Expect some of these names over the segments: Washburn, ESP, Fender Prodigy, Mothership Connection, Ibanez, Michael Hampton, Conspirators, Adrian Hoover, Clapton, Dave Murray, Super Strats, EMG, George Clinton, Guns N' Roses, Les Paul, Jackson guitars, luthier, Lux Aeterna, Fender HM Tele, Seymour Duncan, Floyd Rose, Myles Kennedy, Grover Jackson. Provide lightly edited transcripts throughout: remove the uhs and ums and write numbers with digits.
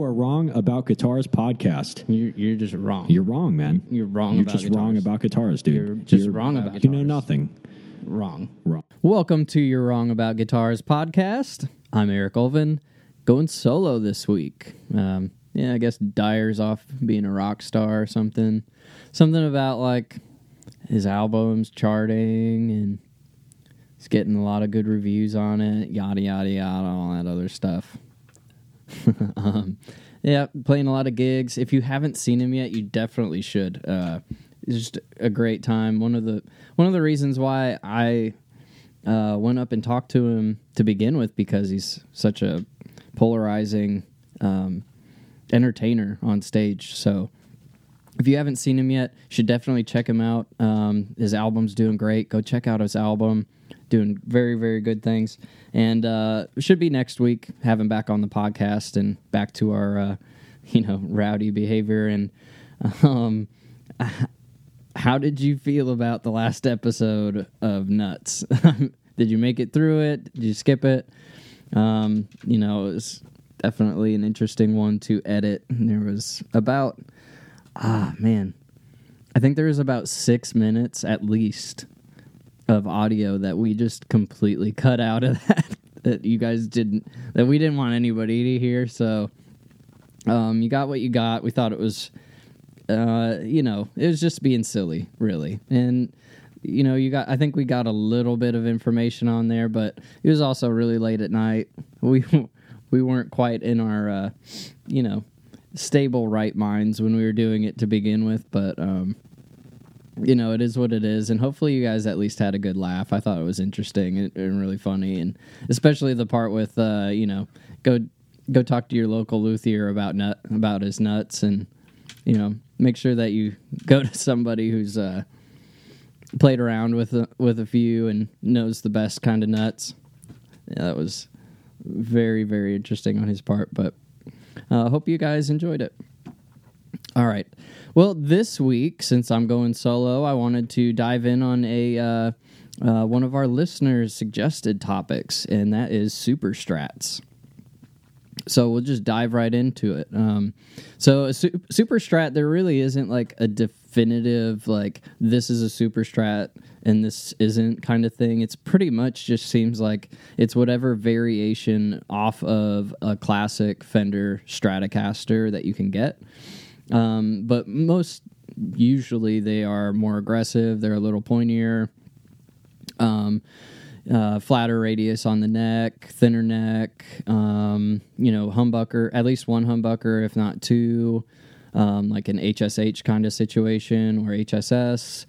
You Are Wrong About Guitars podcast. You're just wrong. You're wrong, man. You're wrong about guitars. You're just wrong about guitars, dude. You're just wrong about guitars. You know nothing. Wrong. Welcome to You're Wrong About Guitars podcast. I'm Erik Ulven, going solo this week. I guess Dyer's off being a rock star or something. Something about, like, his album's charting and he's getting a lot of good reviews on it, yada, yada, yada, all that other stuff. Playing a lot of gigs. If you haven't seen him yet, you definitely should. It's just a great time. One of the reasons why I went up and talked to him to begin with, because he's such a polarizing entertainer on stage. So if you haven't seen him yet, you should definitely check him out. His album's doing great. Go check out his album. Doing very, very good things. And should be next week, have him back on the podcast and back to our, rowdy behavior. And how did you feel about the last episode of Nuts? Did you make it through it? Did you skip it? It was definitely an interesting one to edit. And there was about, I think there was about 6 minutes at least of audio that we just completely cut out of that you guys didn't, that we didn't want anybody to hear. So you got what you got. We thought it was, it was just being silly, really. And, I think we got a little bit of information on there, but it was also really late at night. We weren't quite in our, stable right minds when we were doing it to begin with, but, it is what it is, and hopefully you guys at least had a good laugh. I thought it was interesting and really funny, and especially the part with, go talk to your local luthier about his nuts, and, make sure that you go to somebody who's played around with a few and knows the best kind of nuts. Yeah, that was very, very interesting on his part, but hope you guys enjoyed it. All right. Well, this week, since I'm going solo, I wanted to dive in on one of our listeners' suggested topics, and that is Super Strats. So we'll just dive right into it. Super Strat, there really isn't like a definitive, like, this is a Super Strat and this isn't kind of thing. It's pretty much just seems like it's whatever variation off of a classic Fender Stratocaster that you can get. But most usually they are more aggressive. They're a little pointier, flatter radius on the neck, thinner neck, humbucker, at least one humbucker, if not two, like an HSH kind of situation or HSS.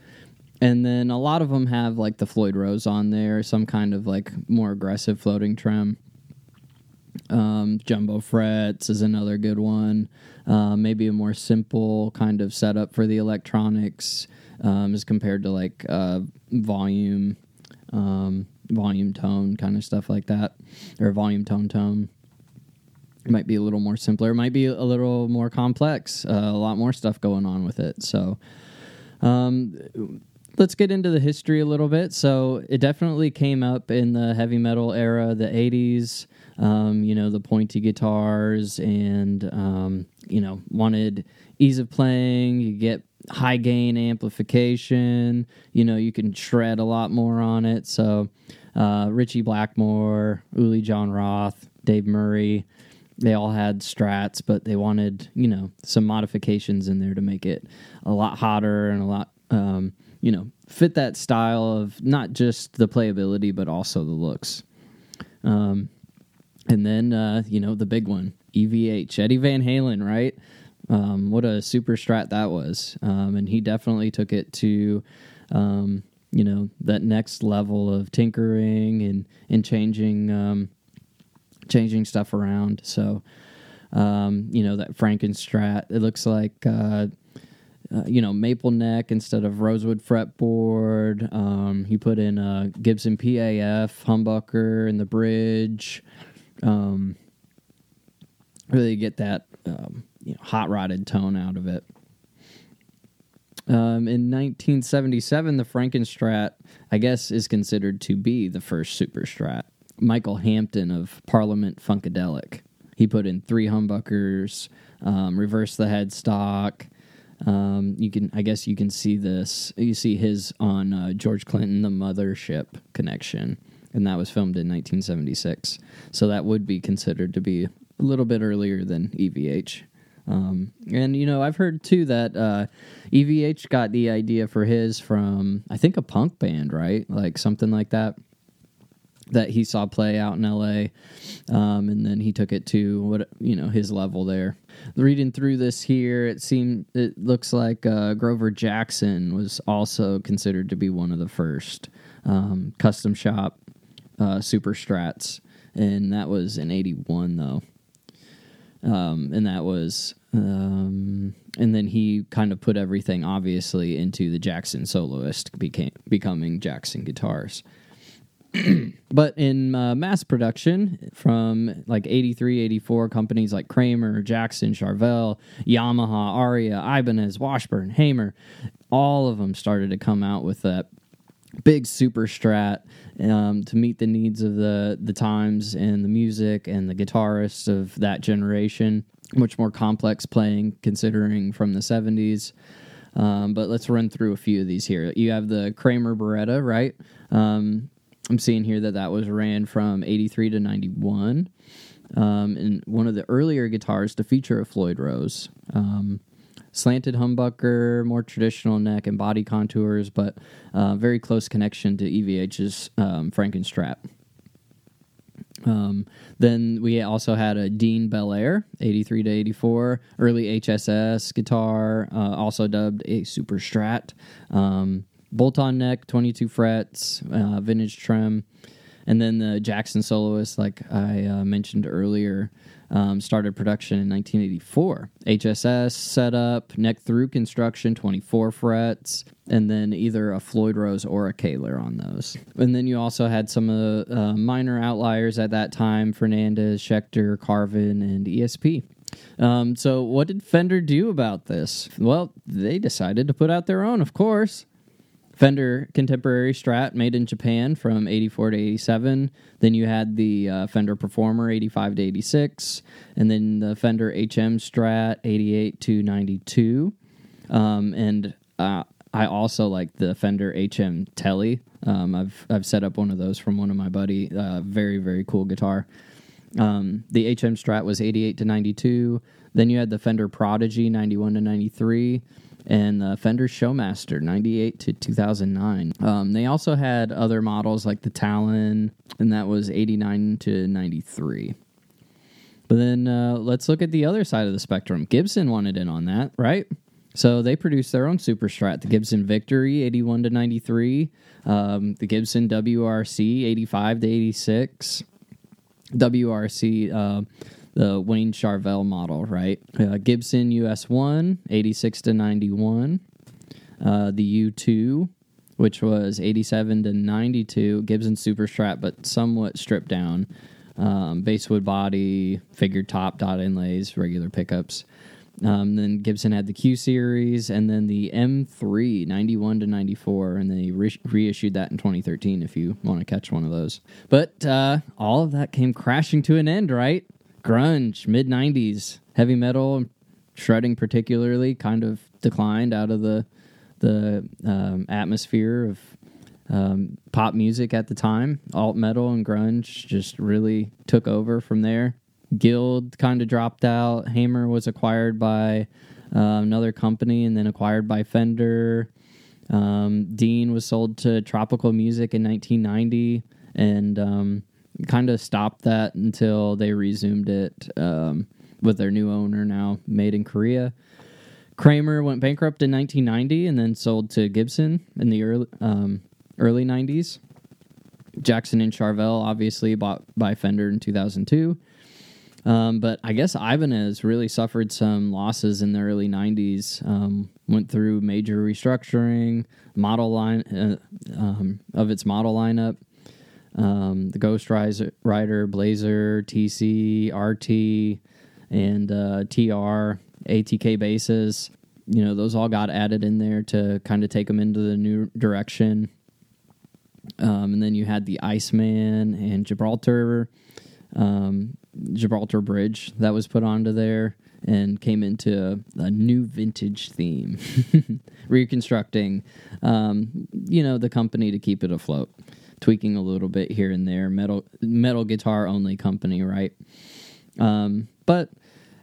And then a lot of them have like the Floyd Rose on there, some kind of like more aggressive floating trim. Jumbo frets is another good one. Maybe a more simple kind of setup for the electronics as compared to like volume tone kind of stuff like that, or volume tone. It might be a little more simpler. It might be a little more complex. A lot more stuff going on with it. So let's get into the history a little bit. So it definitely came up in the heavy metal era, the 80s. The pointy guitars and, wanted ease of playing. You get high gain amplification. You can shred a lot more on it. So Richie Blackmore, Uli Jon Roth, Dave Murray, they all had strats, but they wanted, some modifications in there to make it a lot hotter and a lot, fit that style of not just the playability, but also the looks. And then, the big one, EVH, Eddie Van Halen, right? What a Super Strat that was. And he definitely took it to, that next level of tinkering and changing changing stuff around. So, that Frankenstrat, it looks like, maple neck instead of rosewood fretboard. He put in a Gibson PAF humbucker in the bridge. Really get that hot rodded tone out of it. In 1977, the Frankenstrat, I guess, is considered to be the first Super Strat. Michael Hampton of Parliament Funkadelic, He put in 3 humbuckers, reversed the headstock. You can see this. You see his on George Clinton, The Mothership Connection, and that was filmed in 1976. So that would be considered to be a little bit earlier than EVH. And, you know, I've heard, too, that EVH got the idea for his from, I think, a punk band, right? Like something like that, that he saw play out in L.A., and then he took it to, his level there. Reading through this here, it looks like Grover Jackson was also considered to be one of the first custom shop Super Strats, and that was in 81, though. And then he kind of put everything, obviously, into the Jackson soloist, becoming Jackson guitars. But in mass production from like 83, 84, companies like Kramer, Jackson, Charvel, Yamaha, Aria, Ibanez, Washburn, Hamer, all of them started to come out with that big Super Strat to meet the needs of the times and the music and the guitarists of that generation. Much more complex playing considering from the 70s. But let's run through a few of these here. You have the Kramer Beretta, right? I'm seeing here that was ran from 83 to 91. And one of the earlier guitars to feature a Floyd Rose. Slanted humbucker, more traditional neck and body contours, but very close connection to EVH's Frankenstrat. Then we also had a Dean Bel Air, 83 to 84, early HSS guitar, also dubbed a Super Strat. Bolt-on neck, 22 frets, vintage trim. And then the Jackson soloist, like I mentioned earlier, started production in 1984. HSS setup, neck through construction, 24 frets, and then either a Floyd Rose or a Kaler on those. And then you also had some of the minor outliers at that time, Fernandez, Schechter, Carvin, and ESP. So what did Fender do about this? Well, they decided to put out their own, of course. Fender Contemporary Strat, made in Japan from 84 to 87. Then you had the Fender Performer, 85 to 86. And then the Fender HM Strat, 88 to 92. And I also like the Fender HM Tele. I've set up one of those from one of my buddy. Very, very cool guitar. The HM Strat was 88 to 92. Then you had the Fender Prodigy, 91 to 93. And the Fender Showmaster, 98 to 2009. They also had other models like the Talon, and that was 89 to 93. But then let's look at the other side of the spectrum. Gibson wanted in on that, right? So they produced their own Super Strat, the Gibson Victory, 81 to 93, the Gibson WRC, 85 to 86, WRC... the Wayne Charvel model, right? Gibson US1, 86 to 91. The U2, which was 87 to 92. Gibson Super Strat, but somewhat stripped down. Basswood body, figured top, dot inlays, regular pickups. Then Gibson had the Q series, and then the M3, 91 to 94, and they reissued that in 2013 if you want to catch one of those. But all of that came crashing to an end, right? Grunge, mid-90s, heavy metal, shredding particularly, kind of declined out of the atmosphere of pop music at the time. Alt metal and grunge just really took over from there. Guild kind of dropped out. Hamer was acquired by another company and then acquired by Fender. Dean was sold to Tropical Music in 1990, and... kind of stopped that until they resumed it with their new owner now, made in Korea. Kramer went bankrupt in 1990 and then sold to Gibson in the early 90s. Jackson and Charvel, obviously, bought by Fender in 2002. But I guess Ibanez really suffered some losses in the early 90s, went through major restructuring of its model lineup. The Ghost Rider, Blazer, TC, RT, and TR, ATK basses, those all got added in there to kind of take them into the new direction. And then you had the Iceman and Gibraltar, Gibraltar Bridge that was put onto there and came into a new vintage theme, reconstructing, the company to keep it afloat, tweaking a little bit here and there, metal guitar only company, right? But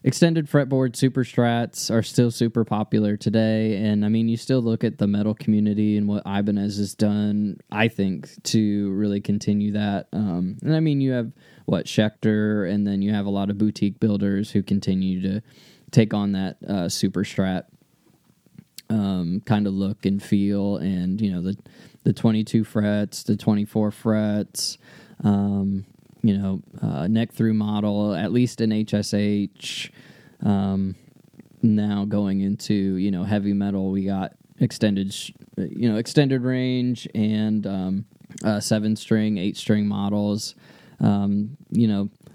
extended fretboard Super Strats are still super popular today, and I mean, you still look at the metal community and what Ibanez has done, I think, to really continue that. And I mean, you have Schecter, and then you have a lot of boutique builders who continue to take on that Super Strat kind of look and feel, and the 22 frets, the 24 frets. Neck through model, at least an HSH. Now going into, heavy metal, we got extended range and 7-string, 8-string models. The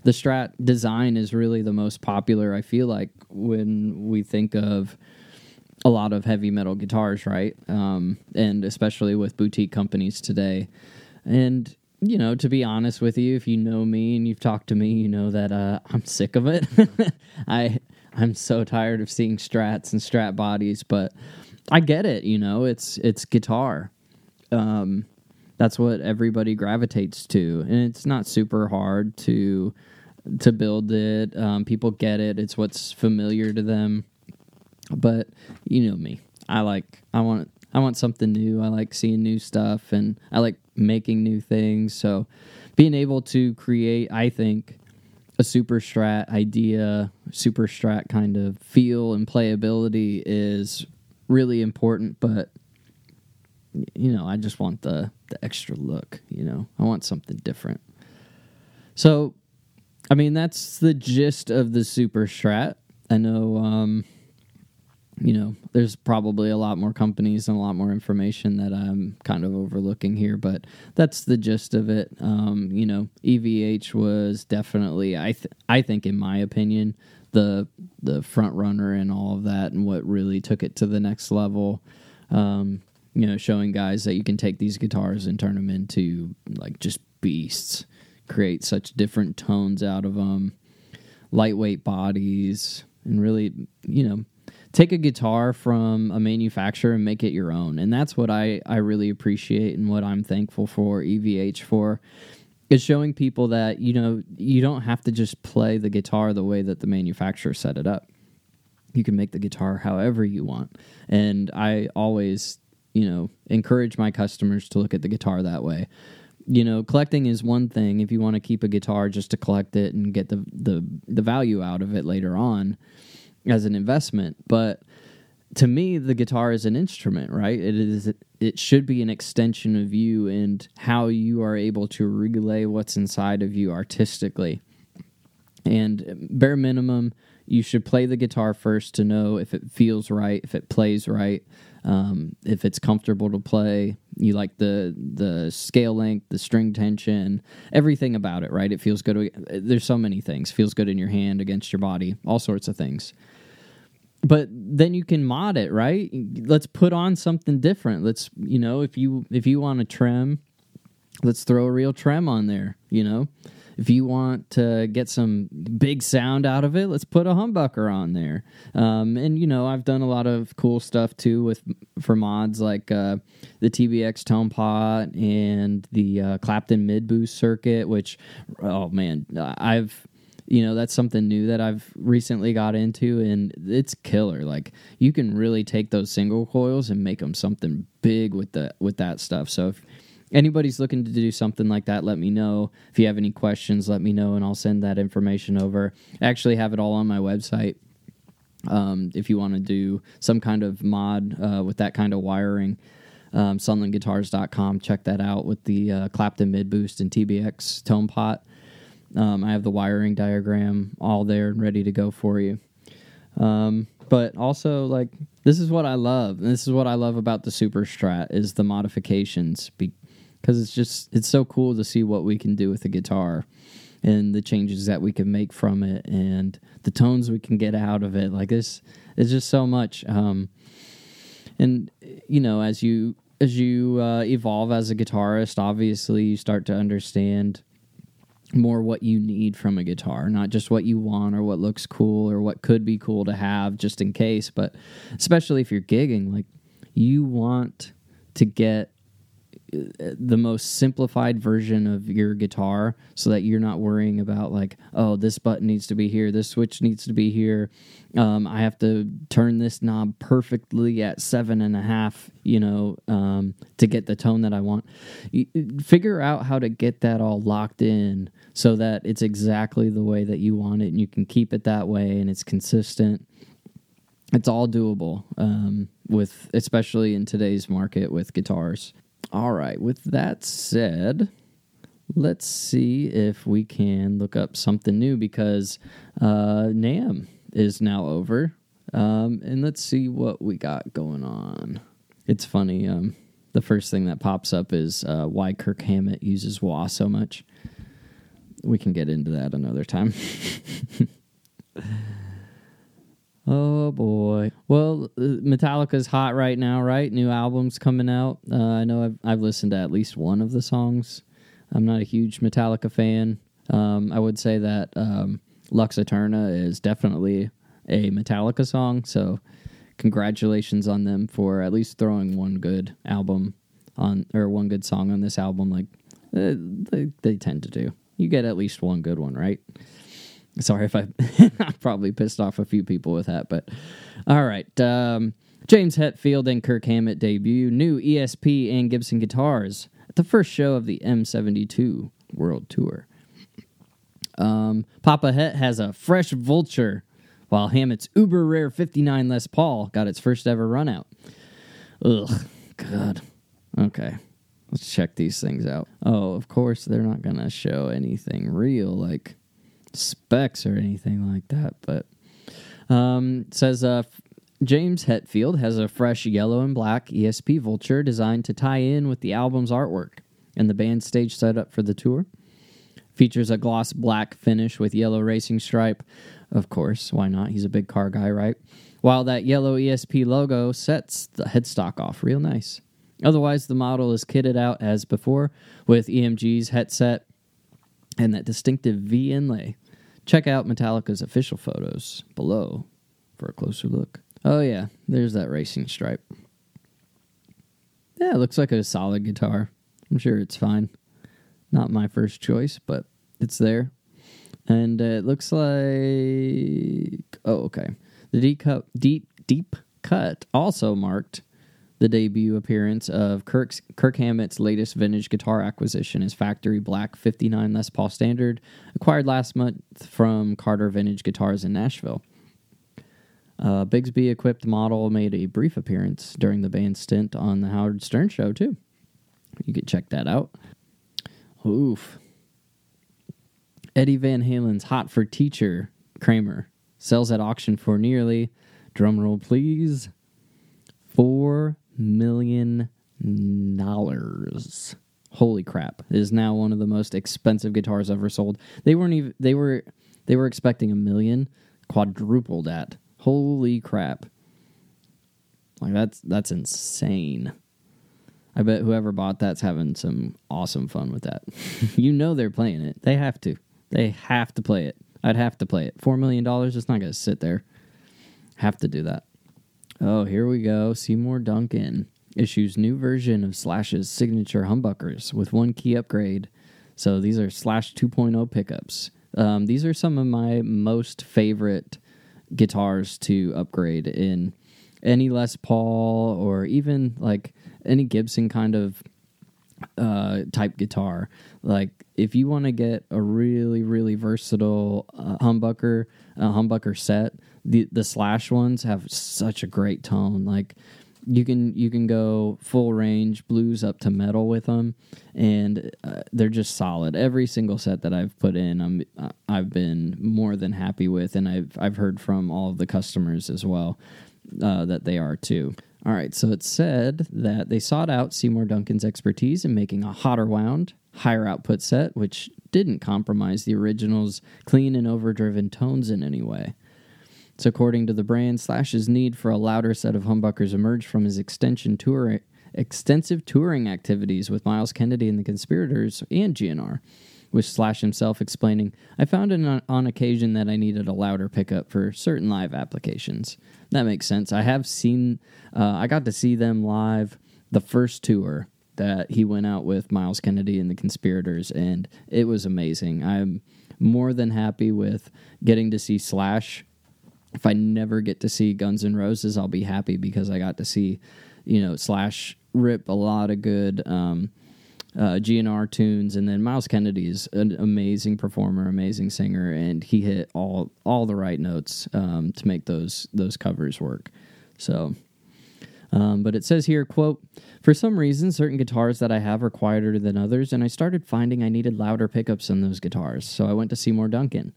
Strat design is really the most popular, I feel like, when we think of a lot of heavy metal guitars, right? And especially with boutique companies today. And to be honest with you, if you know me and you've talked to me, you know that I'm sick of it. I'm so tired of seeing Strats and Strat bodies, but I get it. It's guitar. That's what everybody gravitates to, and it's not super hard to build it. People get it. It's what's familiar to them. But you know me. I want something new. I like seeing new stuff, and I like making new things. So being able to create, I think, a Super Strat idea, Super Strat kind of feel and playability is really important. But, I just want the extra look, I want something different. So, I mean, that's the gist of the Super Strat. I know, there's probably a lot more companies and a lot more information that I'm kind of overlooking here, but that's the gist of it. EVH was definitely, I think, in my opinion, the front runner in all of that, and what really took it to the next level. Showing guys that you can take these guitars and turn them into like just beasts, create such different tones out of them, lightweight bodies, and really, take a guitar from a manufacturer and make it your own. And that's what I really appreciate, and what I'm thankful for EVH for, is showing people that, you don't have to just play the guitar the way that the manufacturer set it up. You can make the guitar however you want. And I always, encourage my customers to look at the guitar that way. Collecting is one thing. If you want to keep a guitar just to collect it and get the value out of it later on, as an investment, but to me, the guitar is an instrument, right? It should be an extension of you and how you are able to relay what's inside of you artistically. And bare minimum, you should play the guitar first to know if it feels right, if it plays right, if it's comfortable to play. You like the scale length, the string tension, everything about it, right? It feels good. There's so many things. Feels good in your hand, against your body, all sorts of things. But then you can mod it, right? Let's put on something different. Let's, if you want a trem, let's throw a real trem on there, If you want to get some big sound out of it, let's put a humbucker on there. I've done a lot of cool stuff, too, for mods like the TBX tone pot and the Clapton mid-boost circuit, which, oh, man, that's something new that I've recently got into, and it's killer. Like, you can really take those single coils and make them something big with that stuff. So if anybody's looking to do something like that, let me know. If you have any questions, let me know, and I'll send that information over. I actually have it all on my website. If you want to do some kind of mod with that kind of wiring, sunlandguitars.com. Check that out with the Clapton mid-boost and TBX tone pot. I have the wiring diagram all there and ready to go for you. But also, like, this is what I love. And this is what I love about the Super Strat is the modifications, because it's so cool to see what we can do with the guitar and the changes that we can make from it and the tones we can get out of it. Like, this is just so much. As you evolve as a guitarist, obviously you start to understand more what you need from a guitar, not just what you want or what looks cool or what could be cool to have just in case, but especially if you're gigging, like you want to get the most simplified version of your guitar so that you're not worrying about like, oh, this button needs to be here, this switch needs to be here, I have to turn this knob perfectly at 7.5, to get the tone that I want. You figure out how to get that all locked in so that it's exactly the way that you want it and you can keep it that way and it's consistent. It's all doable, with especially in today's market with guitars. All right, with that said, let's see if we can look up something new because NAMM is now over. And let's see what we got going on. It's funny. The first thing that pops up is why Kirk Hammett uses wah so much. We can get into that another time. Oh, boy. Well, Metallica's hot right now, right? New album's coming out. I know I've listened to at least one of the songs. I'm not a huge Metallica fan. I would say that Lux Aeterna is definitely a Metallica song, so congratulations on them for at least throwing one good album on, or one good song on this album, like they tend to do. You get at least one good one, right? Sorry if I probably pissed off a few people with that, but all right. James Hetfield and Kirk Hammett debut new ESP and Gibson guitars at the first show of the M72 World Tour. Papa Het has a fresh Vulture, while Hammett's uber rare 59 Les Paul got its first ever run out. Ugh, God. Okay, let's check these things out. Oh, of course they're not gonna show anything real like specs or anything like that, but says James Hetfield has a fresh yellow and black ESP Vulture designed to tie in with the album's artwork and the band's stage setup for the tour. Features a gloss black finish with yellow racing stripe. Of course, why not? He's a big car guy, right? While that yellow ESP logo sets the headstock off real nice. Otherwise, the model is kitted out as before with EMG's headset and that distinctive V inlay. Check out Metallica's official photos below for a closer look. Oh, yeah, there's that racing stripe. Yeah, it looks like a solid guitar. I'm sure it's fine. Not my first choice, but it's there. And it looks like... Oh, okay. The deep cut also marked the debut appearance of Kirk Hammett's latest vintage guitar acquisition, his factory black 59 Les Paul Standard, acquired last month from Carter Vintage Guitars in Nashville. Bigsby-equipped model made a brief appearance during the band's stint on the Howard Stern Show, too. You can check that out. Oof. Eddie Van Halen's Hot for Teacher, Kramer, sells at auction for nearly, drumroll please, $4 million. Holy crap. It is now one of the most expensive guitars ever sold. They were expecting $1 million, quadrupled that. Holy crap. Like that's insane. I bet whoever bought that's having some awesome fun with that. They're playing it. They have to. They have to play it. I'd have to play it. $4 million, it's not gonna sit there. Have to do that. Oh, here we go. Seymour Duncan issues new version of Slash's signature humbuckers with one key upgrade. So these are Slash 2.0 pickups. These are some of my most favorite guitars to upgrade in any Les Paul or even like any Gibson kind of type guitar. Like if you want to get a really, really versatile humbucker set, the Slash ones have such a great tone. Like you can go full range blues up to metal with them, and they're just solid. Every single set that I've put in, I've been more than happy with, and I've heard from all of the customers as well that they are too. All right, so it said that they sought out Seymour Duncan's expertise in making a hotter wound, higher output set, which didn't compromise the original's clean and overdriven tones in any way. So according to the brand, Slash's need for a louder set of humbuckers emerged from his extensive touring activities with Myles Kennedy and the Conspirators and GNR, with Slash himself explaining, "I found on occasion that I needed a louder pickup for certain live applications." That makes sense. I got to see them live the first tour that he went out with Myles Kennedy and the Conspirators, and it was amazing. I'm more than happy with getting to see Slash. If I never get to see Guns N' Roses, I'll be happy because I got to see, Slash rip a lot of good GNR tunes, and then Myles Kennedy is an amazing performer, amazing singer, and he hit all the right notes to make those covers work. So, but it says here, quote, "For some reason, certain guitars that I have are quieter than others, and I started finding I needed louder pickups on those guitars, so I went to Seymour Duncan.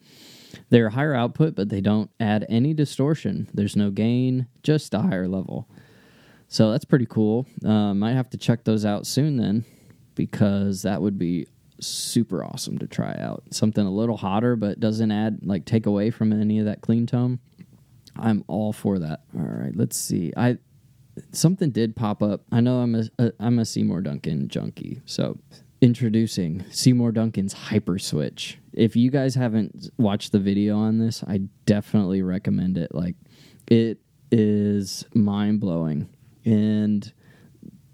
They're higher output, but they don't add any distortion. There's no gain, just a higher level." So that's pretty cool. Might have to check those out soon then, because that would be super awesome to try out. Something a little hotter, but doesn't take away from any of that clean tone. I'm all for that. All right, let's see. Something did pop up. I know I'm a Seymour Duncan junkie, so introducing Seymour Duncan's Hyperswitch. If you guys haven't watched the video on this, I definitely recommend it. It is mind-blowing, and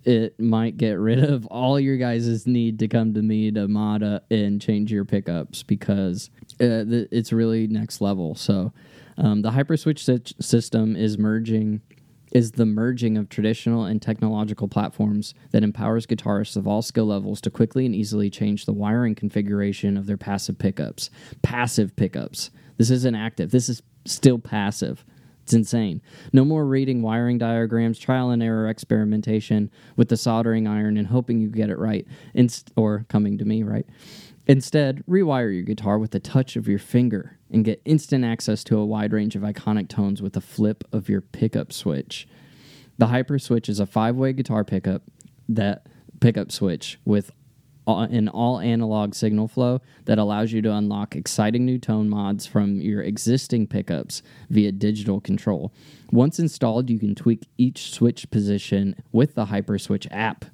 it might get rid of all your guys' need to come to me to mod and change your pickups, because it's really next level. So the Hyperswitch system is the merging of traditional and technological platforms that empowers guitarists of all skill levels to quickly and easily change the wiring configuration of their passive pickups. Passive pickups. This isn't active. This is still passive. It's insane. No more reading wiring diagrams, trial and error experimentation with the soldering iron and hoping you get it right, or coming to me, right? Instead, rewire your guitar with the touch of your finger and get instant access to a wide range of iconic tones with a flip of your pickup switch. The Hyperswitch is a 5-way guitar pickup switch with an all-analog signal flow that allows you to unlock exciting new tone mods from your existing pickups via digital control. Once installed, you can tweak each switch position with the Hyperswitch app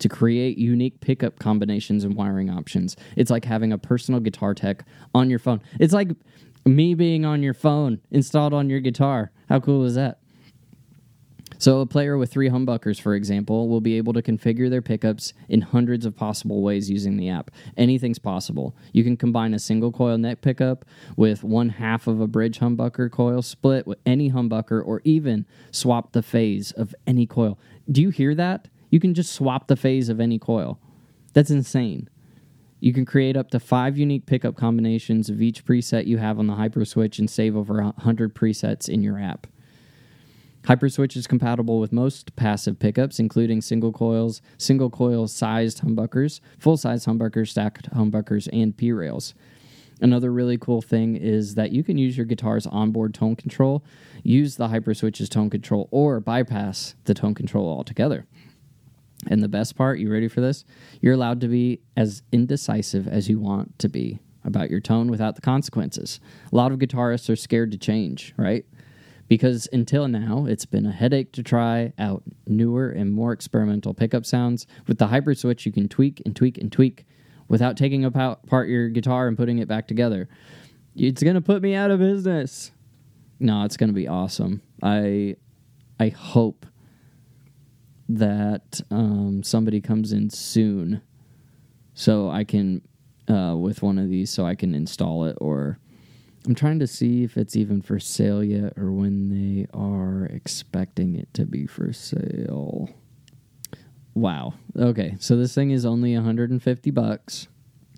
to create unique pickup combinations and wiring options. It's like having a personal guitar tech on your phone. It's like me being on your phone, installed on your guitar. How cool is that? So a player with 3 humbuckers, for example, will be able to configure their pickups in hundreds of possible ways using the app. Anything's possible. You can combine a single coil neck pickup with 1/2 of a bridge humbucker coil split with any humbucker, or even swap the phase of any coil. Do you hear that? You can just swap the phase of any coil. That's insane. You can create up to 5 unique pickup combinations of each preset you have on the Hyperswitch and save over 100 presets in your app. Hyperswitch is compatible with most passive pickups, including single coil-sized humbuckers, full-size humbuckers, stacked humbuckers, and P-rails. Another really cool thing is that you can use your guitar's onboard tone control, use the Hyperswitch's tone control, or bypass the tone control altogether. And the best part, you ready for this? You're allowed to be as indecisive as you want to be about your tone without the consequences. A lot of guitarists are scared to change, right? Because until now, it's been a headache to try out newer and more experimental pickup sounds. With the Hyperswitch, you can tweak and tweak and tweak without taking apart your guitar and putting it back together. It's going to put me out of business. No, it's going to be awesome. I hope that somebody comes in soon so I can with one of these so I can install it, or I'm trying to see if it's even for sale yet or when they are expecting it to be for sale. Wow. Okay, so this thing is only $150.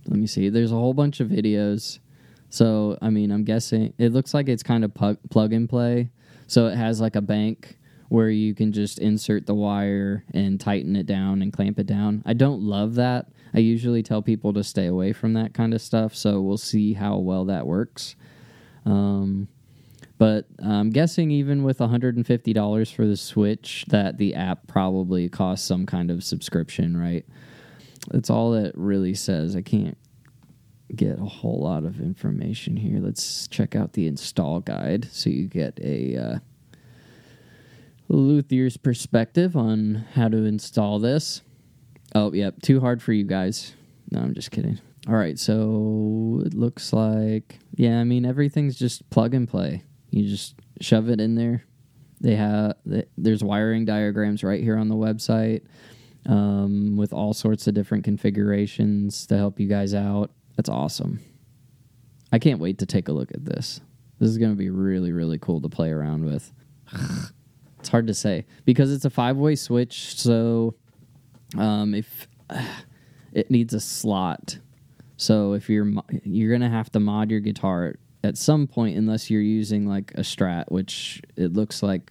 Let me see. There's a whole bunch of videos. So, I mean, I'm guessing it looks like it's kind of plug and play. So it has like a bank where you can just insert the wire and tighten it down and clamp it down. I don't love that. I usually tell people to stay away from that kind of stuff, so we'll see how well that works. But I'm guessing even with $150 for the Switch, that the app probably costs some kind of subscription, right? That's all it really says. I can't get a whole lot of information here. Let's check out the install guide so you get a luthier's perspective on how to install this. Oh, yep, too hard for you guys. No, I'm just kidding. All right, so it looks like, yeah, I mean, everything's just plug and play. You just shove it in there. They have there's wiring diagrams right here on the website with all sorts of different configurations to help you guys out. That's awesome. I can't wait to take a look at this. This is going to be really, really cool to play around with. It's hard to say because it's a five-way switch, so if it needs a slot. So if you're going to have to mod your guitar at some point, unless you're using like a Strat, which it looks like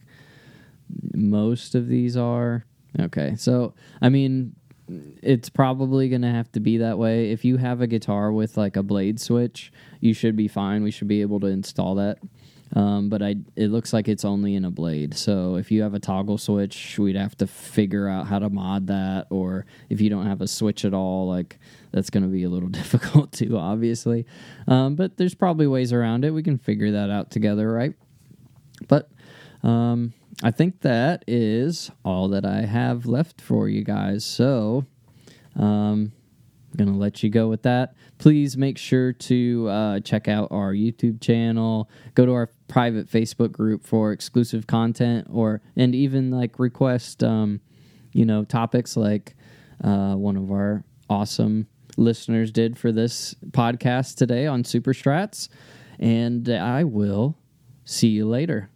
most of these are. Okay, so I mean, it's probably going to have to be that way. If you have a guitar with like a blade switch, you should be fine. We should be able to install that. But it looks like it's only in a blade. So if you have a toggle switch, we'd have to figure out how to mod that. Or if you don't have a switch at all, like that's going to be a little difficult too, obviously. But there's probably ways around it. We can figure that out together, right? But I think that is all that I have left for you guys. So I'm going to let you go with that. Please make sure to check out our YouTube channel. Go to our private Facebook group for exclusive content, and even like request, topics like one of our awesome listeners did for this podcast today on Super Strats. And I will see you later.